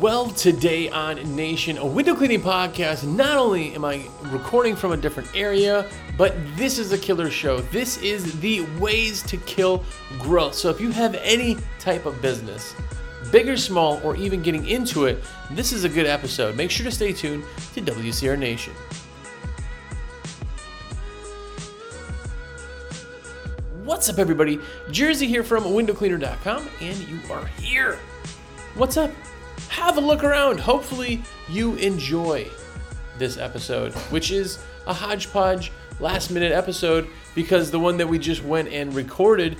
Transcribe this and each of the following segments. Well, today on Nation, a window cleaning podcast, not only am I recording from a different area, but this is a killer show. This is the ways to kill growth. So if you have any type of business, big or small, or even getting into it, this is a good episode. Make sure to stay tuned to WCR Nation. What's up, everybody? Jersey here from WindowCleaner.com, and you are here. What's up? Have a look around. Hopefully you enjoy this episode, which is a hodgepodge last minute episode because the one that we just went and recorded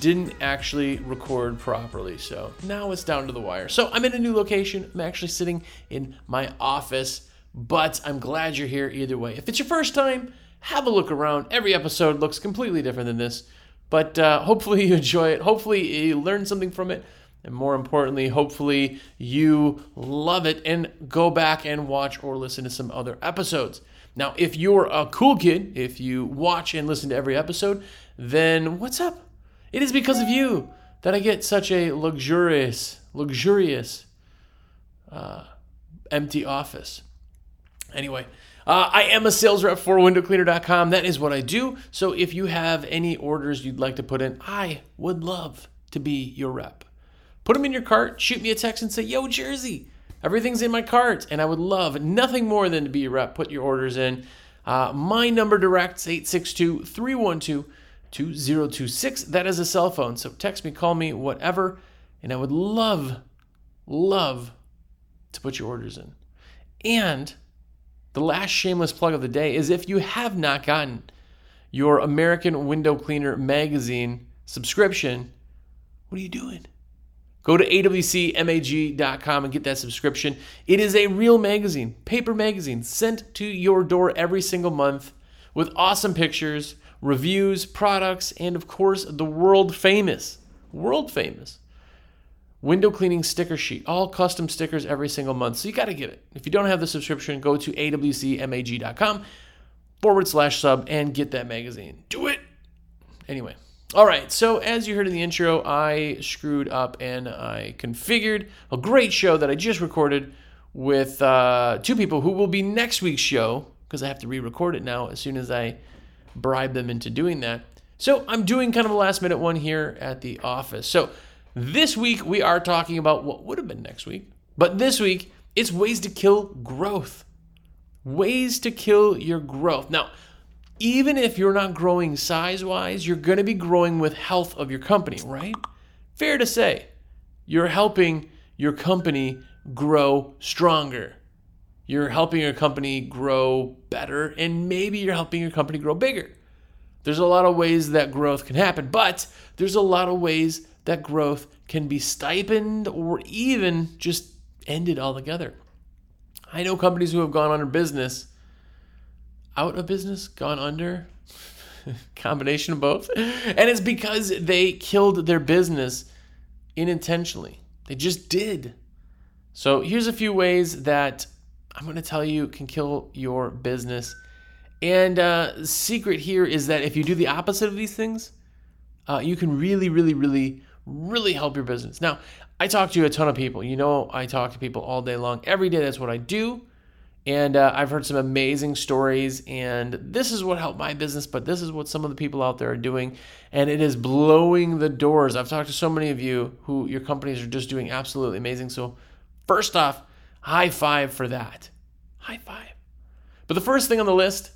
didn't actually record properly. So now it's down to the wire. So I'm in a new location. I'm actually sitting in my office, but I'm glad you're here either way. If it's your first time, have a look around. Every episode looks completely different than this, but hopefully you enjoy it. Hopefully you learn something from it. And more importantly, hopefully you love it and go back and watch or listen to some other episodes. Now, if you're a cool kid, if you watch and listen to every episode, then what's up? It is because of you that I get such a luxurious empty office. Anyway, I am a sales rep for WindowCleaner.com. That is what I do. So if you have any orders you'd like to put in, I would love to be your rep. Put them in your cart, shoot me a text and say, yo, Jersey, everything's in my cart. And I would love nothing more than to be a rep. Put your orders in. My number direct's 862-312-2026. That is a cell phone. So text me, call me, whatever. And I would love to put your orders in. And the last shameless plug of the day is if you have not gotten your American Window Cleaner Magazine subscription, what are you doing? Go to awcmag.com and get that subscription. It is a real magazine, paper magazine, sent to your door every single month with awesome pictures, reviews, products, and of course, the world famous window cleaning sticker sheet, all custom stickers every single month. So you got to get it. If you don't have the subscription, go to awcmag.com/sub and get that magazine. Do it. Anyway. All right, so as you heard in the intro, I screwed up and I configured a great show that I just recorded with two people who will be next week's show because I have to re-record it now as soon as I bribe them into doing that. So I'm doing kind of a last-minute one here at the office. So this week we are talking about what would have been next week, but this week it's ways to kill growth. Ways to kill your growth. Now, even if you're not growing size-wise, you're going to be growing with health of your company, right? Fair to say, you're helping your company grow stronger. You're helping your company grow better, and maybe you're helping your company grow bigger. There's a lot of ways that growth can happen, but there's a lot of ways that growth can be stipend or even just ended altogether. I know companies who have gone under, combination of both, and it's because they killed their business unintentionally. They just did. So here's a few ways that I'm going to tell you can kill your business, and secret here is that if you do the opposite of these things, you can really help your business. Now, I talk to a ton of people. You know, I talk to people all day long. Every day, that's what I do. And I've heard some amazing stories, and this is what helped my business, but this is what some of the people out there are doing, and it is blowing the doors. I've talked to so many of you who your companies are just doing absolutely amazing. So first off, high five for that. High five. But the first thing on the list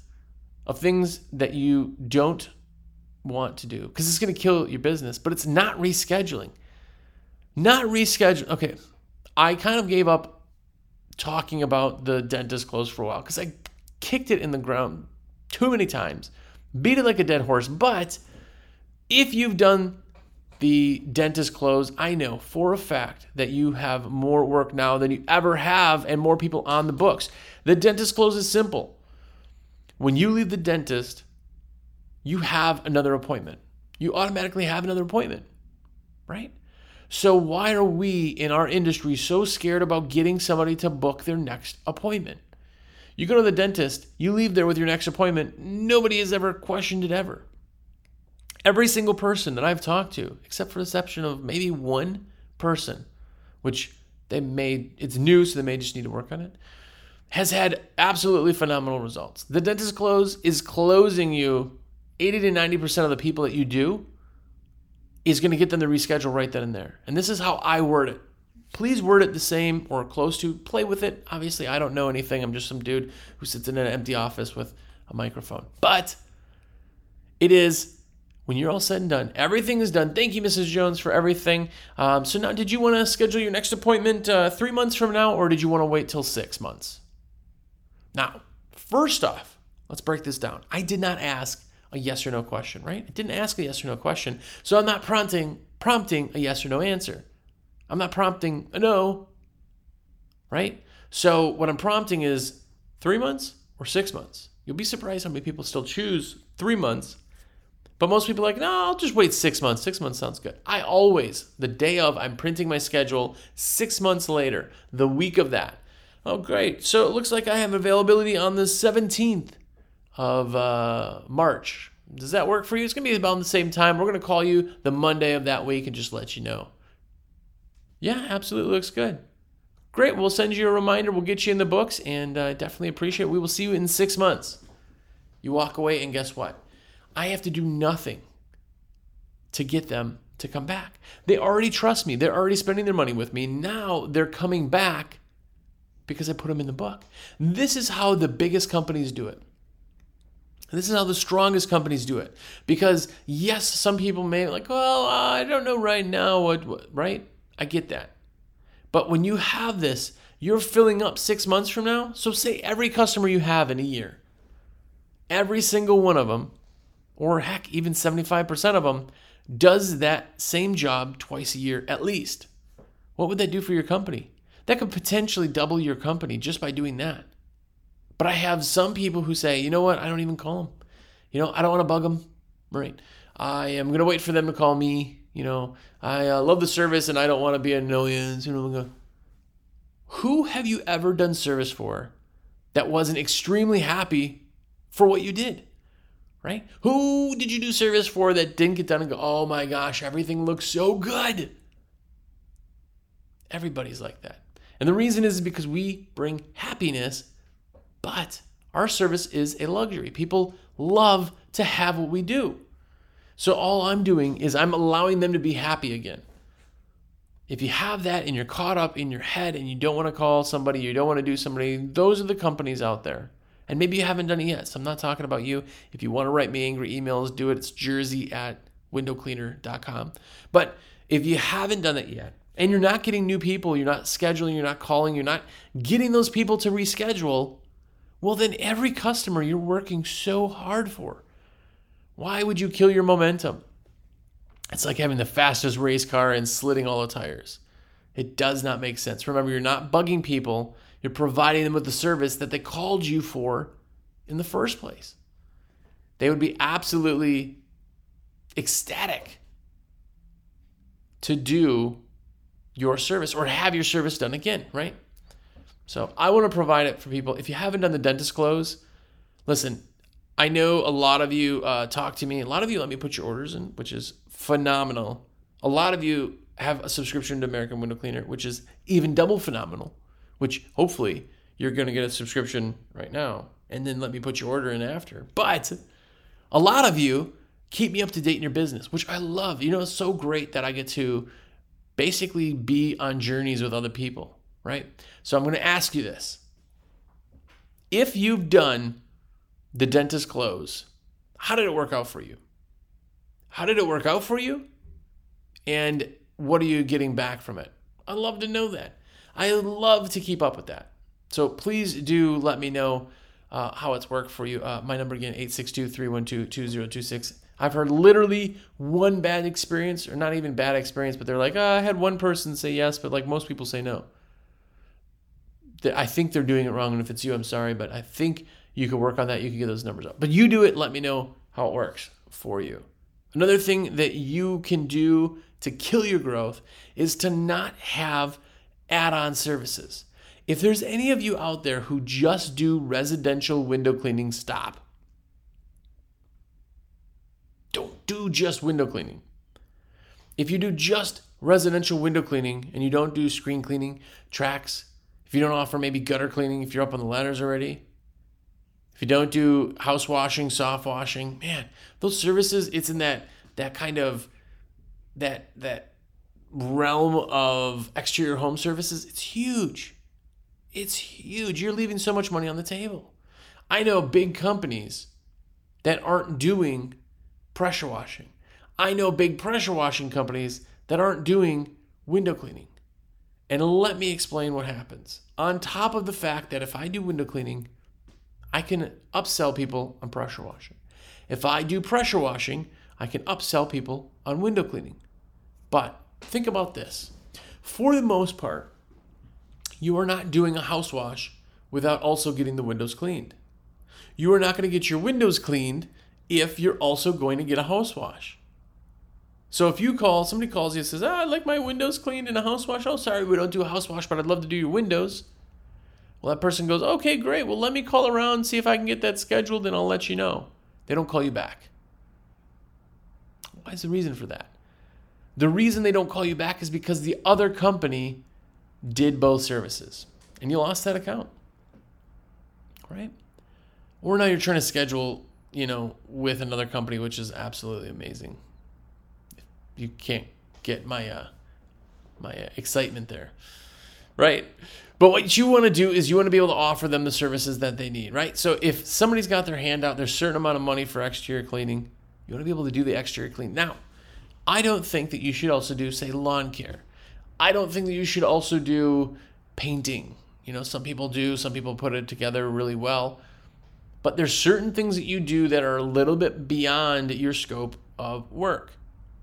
of things that you don't want to do, because it's going to kill your business, but it's not rescheduling. Okay, I kind of gave up talking about the dentist closed for a while because I kicked it in the ground too many times, beat it like a dead horse. But if you've done the dentist closed, I know for a fact that you have more work now than you ever have and more people on the books. The dentist closed is simple. When you leave the dentist, you have another appointment. You automatically have another appointment, right? So why are we in our industry so scared about getting somebody to book their next appointment? You go to the dentist, you leave there with your next appointment, nobody has ever questioned it ever. Every single person that I've talked to, except for the exception of maybe one person, which It's new, so they may just need to work on it. Has had absolutely phenomenal results. The dentist is closing you 80 to 90% of the people that you do is going to get them to reschedule right then and there. And this is how I word it. Please word it the same or close to. Play with it. Obviously, I don't know anything. I'm just some dude who sits in an empty office with a microphone. But it is, when you're all said and done, everything is done. Thank you, Mrs. Jones, for everything. So now, did you want to schedule your next appointment 3 months from now, or did you want to wait till 6 months? Now, first off, let's break this down. I did not ask a yes or no question, right? I didn't ask a yes or no question, so I'm not prompting a yes or no answer. I'm not prompting a no, right? So what I'm prompting is 3 months or 6 months. You'll be surprised how many people still choose 3 months, but most people are like, no, I'll just wait 6 months. 6 months sounds good. I always, the day of, I'm printing my schedule 6 months later, the week of that. Oh, great. So it looks like I have availability on the 17th of March. Does that work for you? It's going to be about the same time. We're going to call you the Monday of that week and just let you know. Yeah, absolutely looks good. Great. We'll send you a reminder. We'll get you in the books, and definitely appreciate it. We will see you in 6 months. You walk away, and guess what? I have to do nothing to get them to come back. They already trust me. They're already spending their money with me. Now they're coming back because I put them in the book. This is how the biggest companies do it. This is how the strongest companies do it. Because, yes, some people may be like, well, I don't know right now, what, right? I get that. But when you have this, you're filling up 6 months from now. So say every customer you have in a year, every single one of them, or heck, even 75% of them, does that same job twice a year at least. What would that do for your company? That could potentially double your company just by doing that. But I have some people who say, you know what, I don't even call them. You know, I don't want to bug them, right? I am going to wait for them to call me. You know, I love the service and I don't want to be an annoyance. You know, who have you ever done service for that wasn't extremely happy for what you did, right? Who did you do service for that didn't get done and go, oh my gosh, everything looks so good? Everybody's like that. And the reason is because we bring happiness, but our service is a luxury. People love to have what we do. So all I'm doing is I'm allowing them to be happy again. If you have that and you're caught up in your head and you don't want to call somebody, you don't want to do somebody, those are the companies out there. And maybe you haven't done it yet, so I'm not talking about you. If you want to write me angry emails, do it. It's jersey@windowcleaner.com. But if you haven't done it yet and you're not getting new people, you're not scheduling, you're not calling, you're not getting those people to reschedule, well, then every customer you're working so hard for, why would you kill your momentum? It's like having the fastest race car and slitting all the tires. It does not make sense. Remember, you're not bugging people. You're providing them with the service that they called you for in the first place. They would be absolutely ecstatic to do your service or have your service done again, right? So I want to provide it for people. If you haven't done the dentist close, listen, I know a lot of you talk to me. A lot of you let me put your orders in, which is phenomenal. A lot of you have a subscription to American Window Cleaner, which is even double phenomenal, which hopefully you're going to get a subscription right now and then let me put your order in after. But a lot of you keep me up to date in your business, which I love. You know, it's so great that I get to basically be on journeys with other people, right? So I'm going to ask you this. If you've done the dentist close, how did it work out for you? How did it work out for you? And what are you getting back from it? I'd love to know that. I love to keep up with that. So please do let me know how it's worked for you. My number again, 862-312-2026. I've heard literally one bad experience, or not even bad experience, but they're like, oh, I had one person say yes, but like most people say no. I think they're doing it wrong, and if it's you, I'm sorry, but I think you can work on that. You can get those numbers up. But you do it. Let me know how it works for you. Another thing that you can do to kill your growth is to not have add-on services. If there's any of you out there who just do residential window cleaning, stop. Don't do just window cleaning. If you do just residential window cleaning and you don't do screen cleaning, tracks, if you don't offer maybe gutter cleaning, if you're up on the ladders already, if you don't do house washing, soft washing, man, those services, it's in that kind of that realm of exterior home services. It's huge. It's huge. You're leaving so much money on the table. I know big companies that aren't doing pressure washing. I know big pressure washing companies that aren't doing window cleaning. And let me explain what happens. On top of the fact that if I do window cleaning, I can upsell people on pressure washing. If I do pressure washing, I can upsell people on window cleaning. But think about this. For the most part, you are not doing a house wash without also getting the windows cleaned. You are not going to get your windows cleaned if you're also going to get a house wash. So if somebody calls you and says, I'd like my windows cleaned and a house wash. Oh, sorry, we don't do a house wash, but I'd love to do your windows. Well, that person goes, okay, great. Well, let me call around, see if I can get that scheduled, and I'll let you know. They don't call you back. Why is the reason for that? The reason they don't call you back is because the other company did both services, and you lost that account, right? Or now you're trying to schedule, with another company, which is absolutely amazing. You can't get my excitement there, right? But what you want to do is you want to be able to offer them the services that they need, right? So if somebody's got their hand out, there's a certain amount of money for exterior cleaning, you want to be able to do the exterior clean. Now, I don't think that you should also do, say, lawn care. I don't think that you should also do painting. Some people do. Some people put it together really well. But there's certain things that you do that are a little bit beyond your scope of work.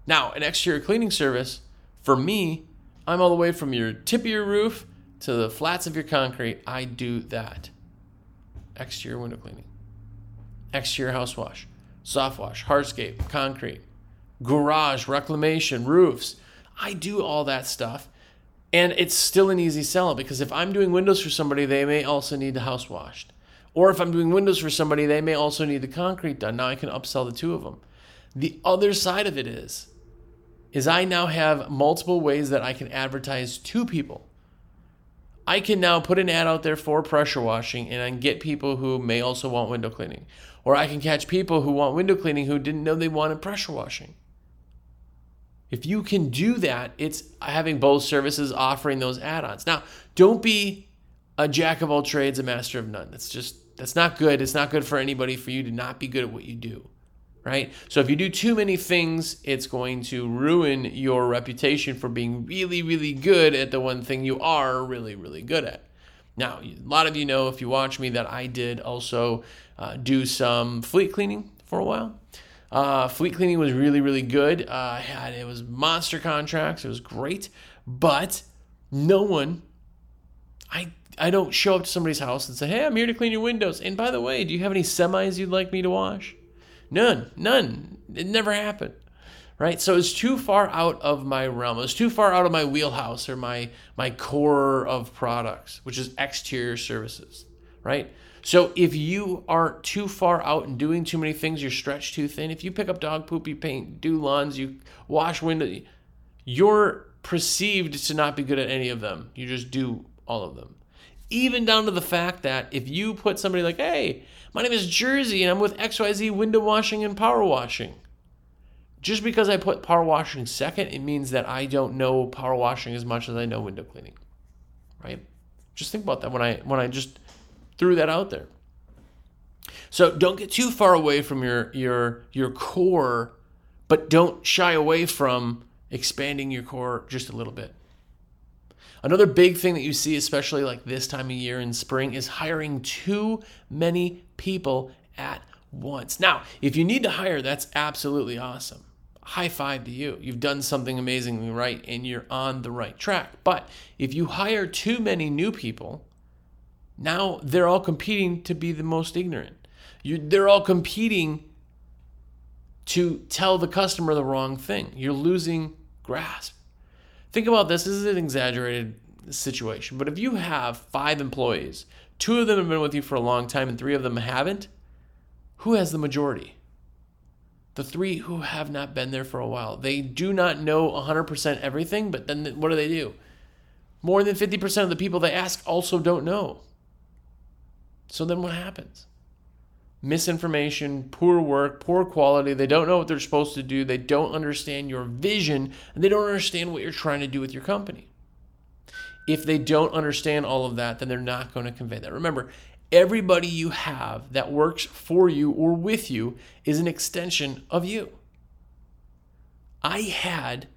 Now, an exterior cleaning service, for me, I'm all the way from your tip of your roof to the flats of your concrete. I do that. Exterior window cleaning. Exterior house wash. Soft wash. Hardscape. Concrete. Garage. Reclamation. Roofs. I do all that stuff, and it's still an easy sell because if I'm doing windows for somebody, they may also need the house washed. Or if I'm doing windows for somebody, they may also need the concrete done. Now I can upsell the two of them. The other side of it is I now have multiple ways that I can advertise to people. I can now put an ad out there for pressure washing and I can get people who may also want window cleaning. Or I can catch people who want window cleaning who didn't know they wanted pressure washing. If you can do that, it's having both services offering those add-ons. Now, don't be a jack of all trades, a master of none. That's not good. It's not good for anybody for you to not be good at what you do, right? So if you do too many things, it's going to ruin your reputation for being really, really good at the one thing you are really, really good at. Now, a lot of you know if you watch me that I did also do some fleet cleaning for a while. Fleet cleaning was really, really good. It was monster contracts. It was great. But I don't show up to somebody's house and say, hey, I'm here to clean your windows. And by the way, do you have any semis you'd like me to wash? None. It never happened, right? So it's too far out of my realm. It's too far out of my wheelhouse or my core of products, which is exterior services, right? So if you aren't too far out and doing too many things, you're stretched too thin. If you pick up dog poop, you paint, do lawns, you wash windows, you're perceived to not be good at any of them. You just do all of them. Even down to the fact that if you put somebody like, hey, my name is Jersey and I'm with XYZ window washing and power washing. Just because I put power washing second, it means that I don't know power washing as much as I know window cleaning, right? Just think about that when I just threw that out there. So don't get too far away from your core, but don't shy away from expanding your core just a little bit. Another big thing that you see, especially like this time of year in spring, is hiring too many people at once. Now, if you need to hire, that's absolutely awesome. High five to you. You've done something amazingly right and you're on the right track. But if you hire too many new people, now they're all competing to be the most ignorant. They're all competing to tell the customer the wrong thing. You're losing grasp. Think about this. This is an exaggerated situation. But if you have 5 employees, 2 of them have been with you for a long time and 3 of them haven't, who has the majority? the three who have not been there for a while. They do not know 100% everything, but then what do? More than 50% of the people they ask also don't know. So then what happens? Misinformation, poor work, poor quality. They don't know what they're supposed to do. They don't understand your vision, and they don't understand what you're trying to do with your company. If they don't understand all of that, then they're not going to convey that. Remember, everybody you have that works for you or with you is an extension of you. I had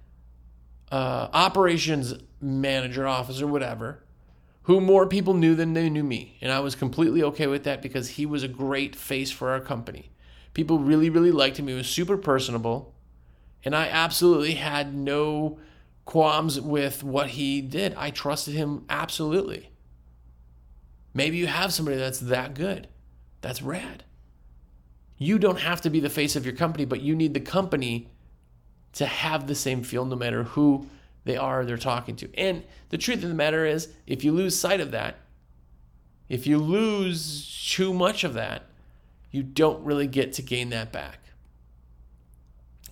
operations manager, officer, whatever, who more people knew than they knew me. And I was completely okay with that because he was a great face for our company. People really, really liked him. He was super personable. And I absolutely had no qualms with what he did. I trusted him absolutely. Maybe you have somebody that's that good. That's rad. You don't have to be the face of your company, but you need the company to have the same feel no matter who they are they're talking to. And the truth of the matter is, if you lose sight of that, if you lose too much of that, you don't really get to gain that back.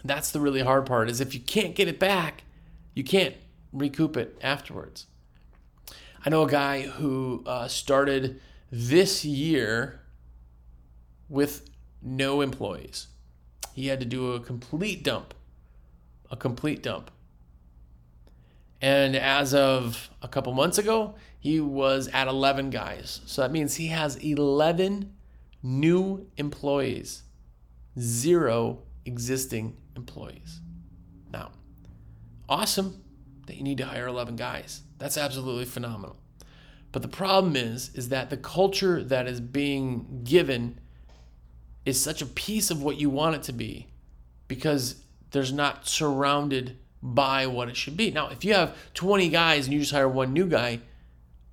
That's the really hard part, is if you can't get it back, you can't recoup it afterwards. I know a guy who started this year with no employees. He had to do a complete dump. And as of a couple months ago, he was at 11 guys. So that means he has 11 new employees, 0 existing employees. Now, awesome that you need to hire 11 guys. That's absolutely phenomenal. But the problem is that the culture that is being given is such a piece of what you want it to be because there's not surrounded by what it should be. Now, if you have 20 guys and you just hire one new guy,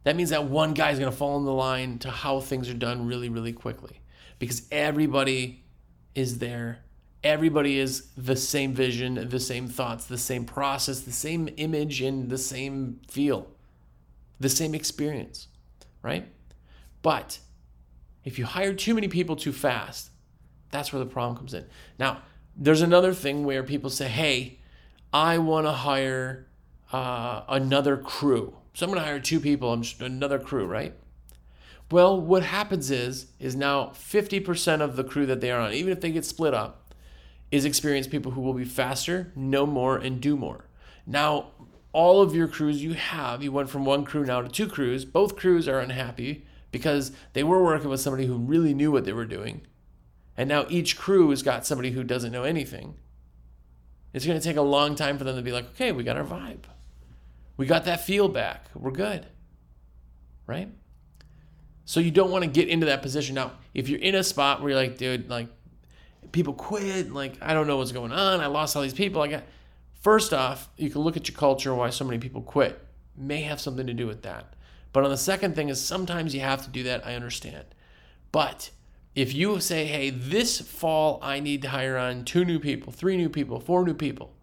that means that one guy is going to fall in the line to how things are done really, really quickly because everybody is there. Everybody is the same vision, the same thoughts, the same process, the same image, and the same feel, the same experience, right? But if you hire too many people too fast, that's where the problem comes in. Now, there's another thing where people say, hey, I want to hire another crew. So I'm going to hire 2 people, I'm just another crew, right? Well, what happens is now 50% of the crew that they are on, even if they get split up, is experienced people who will be faster, know more, and do more. Now, all of your crews you went from 1 crew now to 2 crews. Both crews are unhappy because they were working with somebody who really knew what they were doing. And now each crew has got somebody who doesn't know anything. It's going to take a long time for them to be like, okay, we got our vibe. We got that feel back. We're good, right? So you don't want to get into that position. Now, if you're in a spot where you're like, dude, like, people quit, like, I don't know what's going on, I lost all these people. First off, you can look at your culture, why so many people quit. May have something to do with that. But on the second thing is sometimes you have to do that, I understand. But if you say, hey, this fall I need to hire on 2 new people, 3 new people, 4 new people.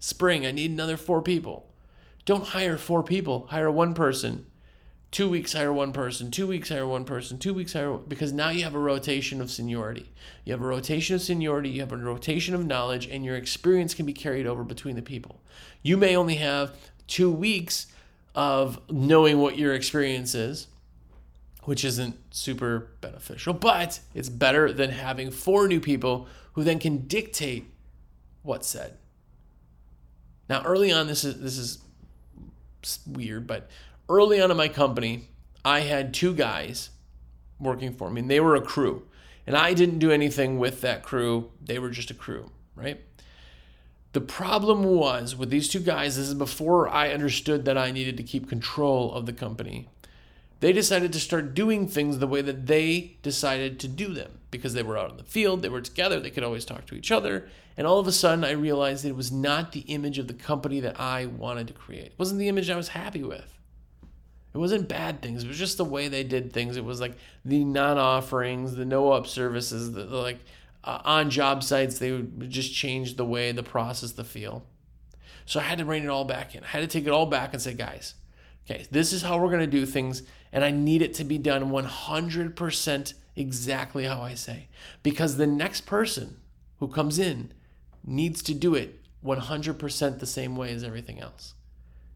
Spring, I need another 4 people. Don't hire 4 people, hire 1 person. 2 weeks hire 1 person, 2 weeks hire 1 person, 2 weeks hire one, because now you have a rotation of seniority. You have a rotation of seniority, you have a rotation of knowledge, and your experience can be carried over between the people. You may only have 2 weeks of knowing what your experience is, which isn't super beneficial, but it's better than having 4 new people who then can dictate what's said. Now, early on, this is weird, but early on in my company, I had 2 guys working for me, and they were a crew. And I didn't do anything with that crew. They were just a crew, right? The problem was with these 2 guys, this is before I understood that I needed to keep control of the company. They decided to start doing things the way that they decided to do them because they were out in the field, they were together, they could always talk to each other. And all of a sudden, I realized that it was not the image of the company that I wanted to create. It wasn't the image I was happy with. It wasn't bad things. It was just the way they did things. It was like the non-offerings, the no-up services, the on job sites. They would just change the way, the process, the feel. So I had to rein it all back in. I had to take it all back and say, guys, okay, this is how we're going to do things, and I need it to be done 100% exactly how I say. Because the next person who comes in needs to do it 100% the same way as everything else.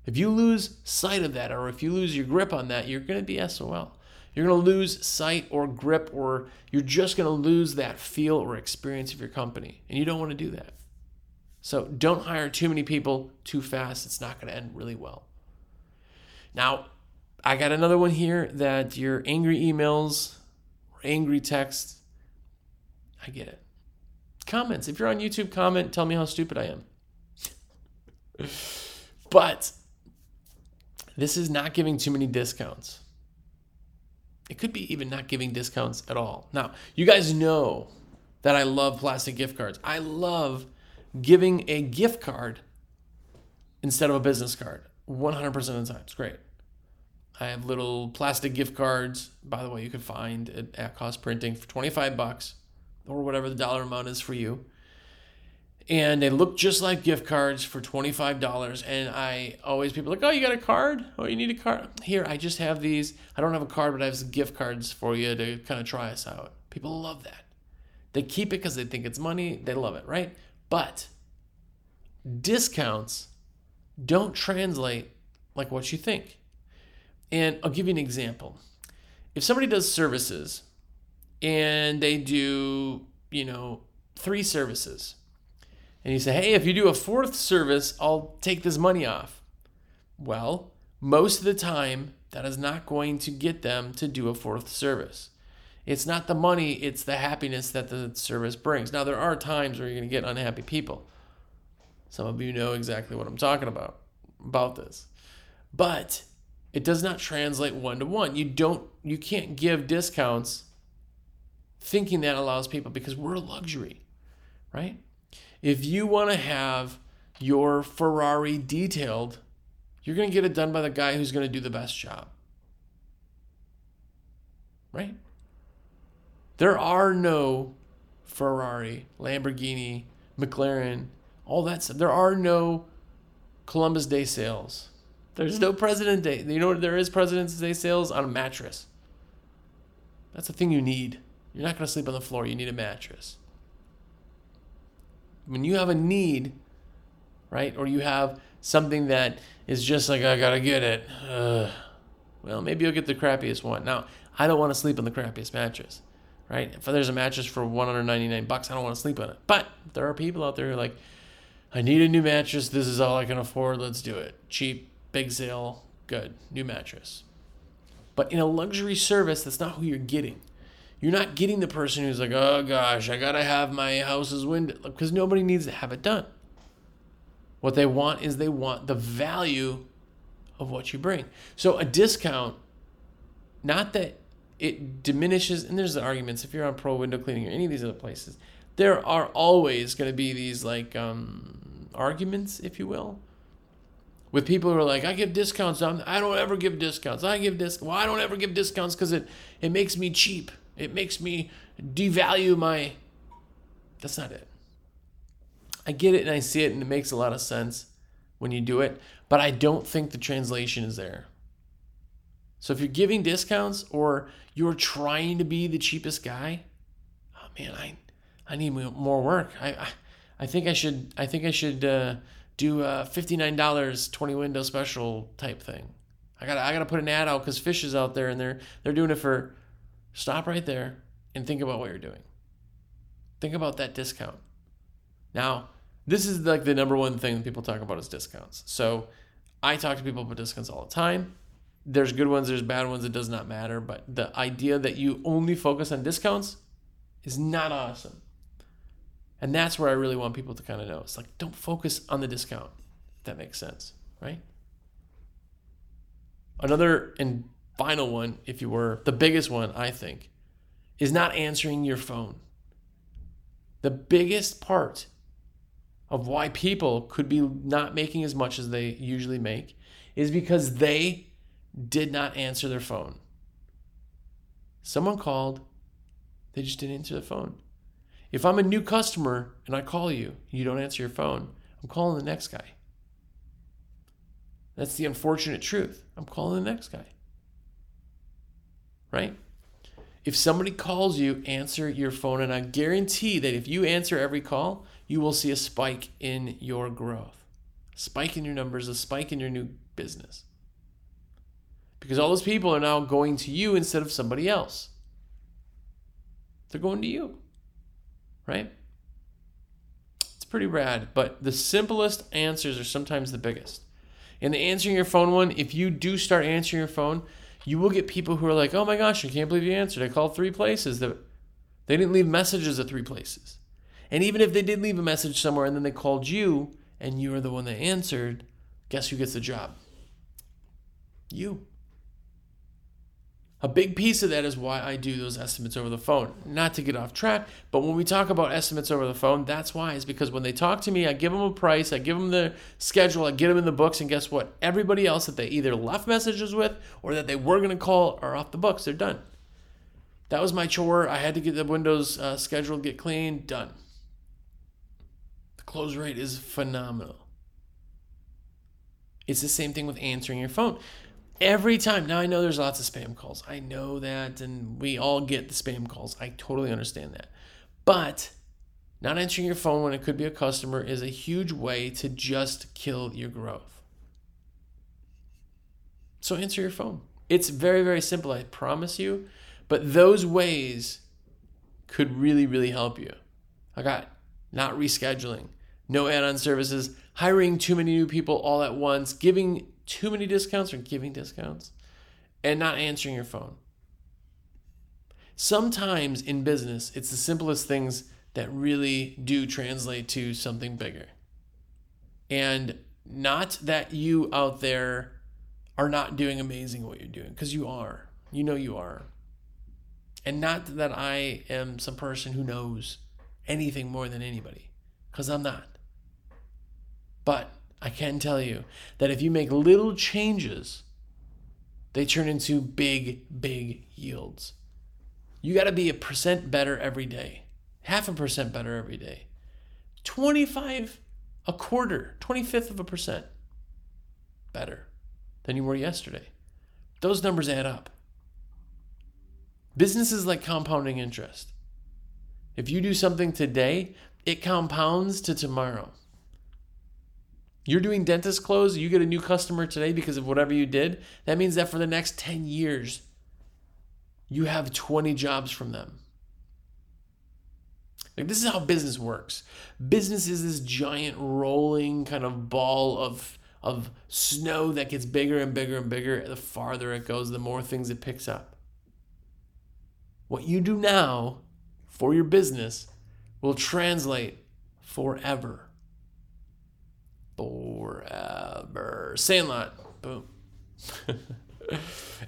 If you lose sight of that, or if you lose your grip on that, you're going to be SOL. You're going to lose sight or grip, or you're just going to lose that feel or experience of your company. And you don't want to do that. So don't hire too many people too fast. It's not going to end really well. Now, I got another one here that your angry emails or angry texts, I get it. Comments. If you're on YouTube, comment. Tell me how stupid I am. But this is not giving too many discounts. It could be even not giving discounts at all. Now, you guys know that I love plastic gift cards. I love giving a gift card instead of a business card 100% of the time. It's great. I have little plastic gift cards, by the way, you can find at Cost Printing for $25 or whatever the dollar amount is for you. And they look just like gift cards for $25. And I always, people are like, oh, you got a card? Oh, you need a card? Here, I just have these. I don't have a card, but I have some gift cards for you to kind of try us out. People love that. They keep it because they think it's money. They love it, right? But discounts don't translate like what you think. And I'll give you an example. If somebody does services and they do, 3 services, and you say, hey, if you do a 4th service, I'll take this money off. Well, most of the time, that is not going to get them to do a 4th service. It's not the money, it's the happiness that the service brings. Now, there are times where you're going to get unhappy people. Some of you know exactly what I'm talking about this. But it does not translate one-to-one. You can't give discounts thinking that allows people, because we're a luxury, right? If you want to have your Ferrari detailed, you're going to get it done by the guy who's going to do the best job, right? There are no Ferrari, Lamborghini, McLaren, all that stuff. There are no Columbus Day sales. There's no President's Day. You know what there is? President's Day sales on a mattress. That's the thing you need. You're not going to sleep on the floor. You need a mattress. When you have a need, right, or you have something that is just like, I got to get it. Well, maybe you'll get the crappiest one. Now, I don't want to sleep on the crappiest mattress, right? If there's a mattress for $199, I don't want to sleep on it. But there are people out there who are like, I need a new mattress. This is all I can afford. Let's do it. Cheap. Big sale, good, new mattress. But in a luxury service, that's not who you're getting. You're not getting the person who's like, oh gosh, I gotta have my house's window, because nobody needs to have it done. What they want is they want the value of what you bring. So a discount, not that it diminishes, and there's the arguments, if you're on Pro Window Cleaning or any of these other places, there are always gonna be these like arguments, if you will, with people who are like, I give discounts. I don't ever give discounts. Well, I don't ever give discounts because it makes me cheap. It makes me devalue my. That's not it. I get it and I see it and it makes a lot of sense when you do it, but I don't think the translation is there. So if you're giving discounts or you're trying to be the cheapest guy, oh man, I need more work. I think I should do a $59 20 window special type thing. I gotta put an ad out because Fish is out there and they're doing it for. Stop right there and think about what you're doing. Think about that discount. Now, this is like the number one thing that people talk about is discounts. So I talk to people about discounts all the time. There's good ones, there's bad ones. It does not matter. But the idea that you only focus on discounts is not awesome. And that's where I really want people to kind of know. It's like, don't focus on the discount, if that makes sense, right? Another and final one, if you were, the biggest one, I think, is not answering your phone. The biggest part of why people could be not making as much as they usually make is because they did not answer their phone. Someone called, they just didn't answer the phone. If I'm a new customer and I call you, you don't answer your phone, I'm calling the next guy. That's the unfortunate truth. I'm calling the next guy. Right? If somebody calls you, answer your phone. And I guarantee that if you answer every call, you will see a spike in your growth, a spike in your numbers, a spike in your new business. Because all those people are now going to you instead of somebody else. They're going to you, right? It's pretty rad, but the simplest answers are sometimes the biggest. And the answering your phone one, if you do start answering your phone, you will get people who are like, oh my gosh, I can't believe you answered. I called three places. They didn't leave messages at three places. And even if they did leave a message somewhere and then they called you and you are the one that answered, guess who gets the job? You. A big piece of that is why I do those estimates over the phone. Not to get off track, but when we talk about estimates over the phone, that's why. It's because when they talk to me, I give them a price, I give them the schedule, I get them in the books, and guess what? Everybody else that they either left messages with or that they were going to call are off the books. They're done. That was my chore. I had to get the windows scheduled, get cleaned, done. The close rate is phenomenal. It's the same thing with answering your phone. Every time, now I know there's lots of spam calls. I know that, and we all get the spam calls. I totally understand that. But not answering your phone when it could be a customer is a huge way to just kill your growth. So answer your phone. It's very, very simple, I promise you. But those ways could really, really help you. I got not rescheduling, no add-on services, hiring too many new people all at once, giving too many discounts or giving discounts, and not answering your phone. Sometimes in business, it's the simplest things that really do translate to something bigger. And not that you out there are not doing amazing what you're doing, because you are. You know you are. And not that I am some person who knows anything more than anybody, because I'm not. But I can tell you that if you make little changes, they turn into big, big yields. You got to be 1% better every day, 0.5% better every day, 25%, 1/4%, 25th of a percent better than you were yesterday. Those numbers add up. Business is like compounding interest. If you do something today, it compounds to tomorrow. You're doing dentist clothes, you get a new customer today because of whatever you did. That means that for the next 10 years, you have 20 jobs from them. Like, this is how business works. Business is this giant rolling kind of ball of snow that gets bigger and bigger and bigger. The farther it goes, the more things it picks up. What you do now for your business will translate forever. Forever. Sandlot. Boom.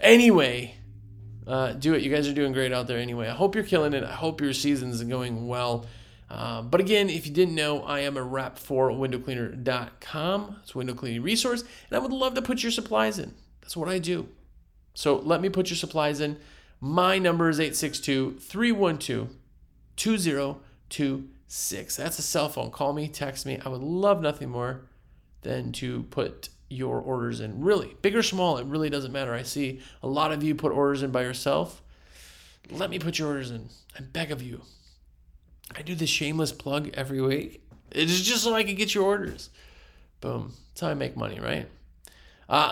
Anyway, do it. You guys are doing great out there anyway. I hope you're killing it. I hope your season's going well. But again, if you didn't know, I am a rep for WindowCleaner.com. It's a window cleaning resource. And I would love to put your supplies in. That's what I do. So let me put your supplies in. My number is 862-312-2026. That's a cell phone. Call me, text me. I would love nothing more than to put your orders in. Really, big or small, it really doesn't matter. I see a lot of you put orders in by yourself. Let me put your orders in. I beg of you. I do this shameless plug every week. It is just so I can get your orders. Boom. That's how I make money, right?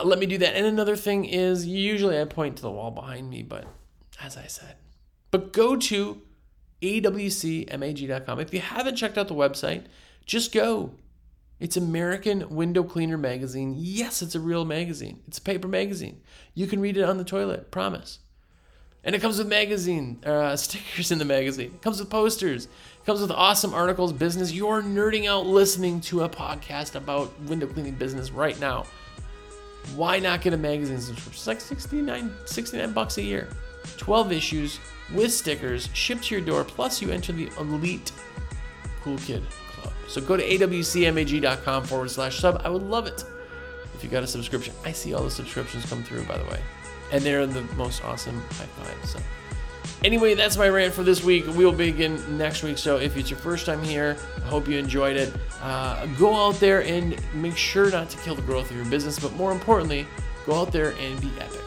Let me do that. And another thing is, usually I point to the wall behind me, but as I said. But go to awcmag.com. If you haven't checked out the website, just go. It's American Window Cleaner Magazine. Yes, it's a real magazine. It's a paper magazine. You can read it on the toilet, promise. And it comes with magazine stickers in the magazine. It comes with posters. It comes with awesome articles, business. You're nerding out listening to a podcast about window cleaning business right now. Why not get a magazine subscription? It's like $69 a year. 12 issues with stickers, shipped to your door, plus you enter the elite cool kid. So go to awcmag.com/sub. I would love it if you got a subscription. I see all the subscriptions come through, by the way. And they're the most awesome high five. So anyway, that's my rant for this week. We'll begin next week. So if it's your first time here, I hope you enjoyed it. Go out there and make sure not to kill the growth of your business. But more importantly, go out there and be epic.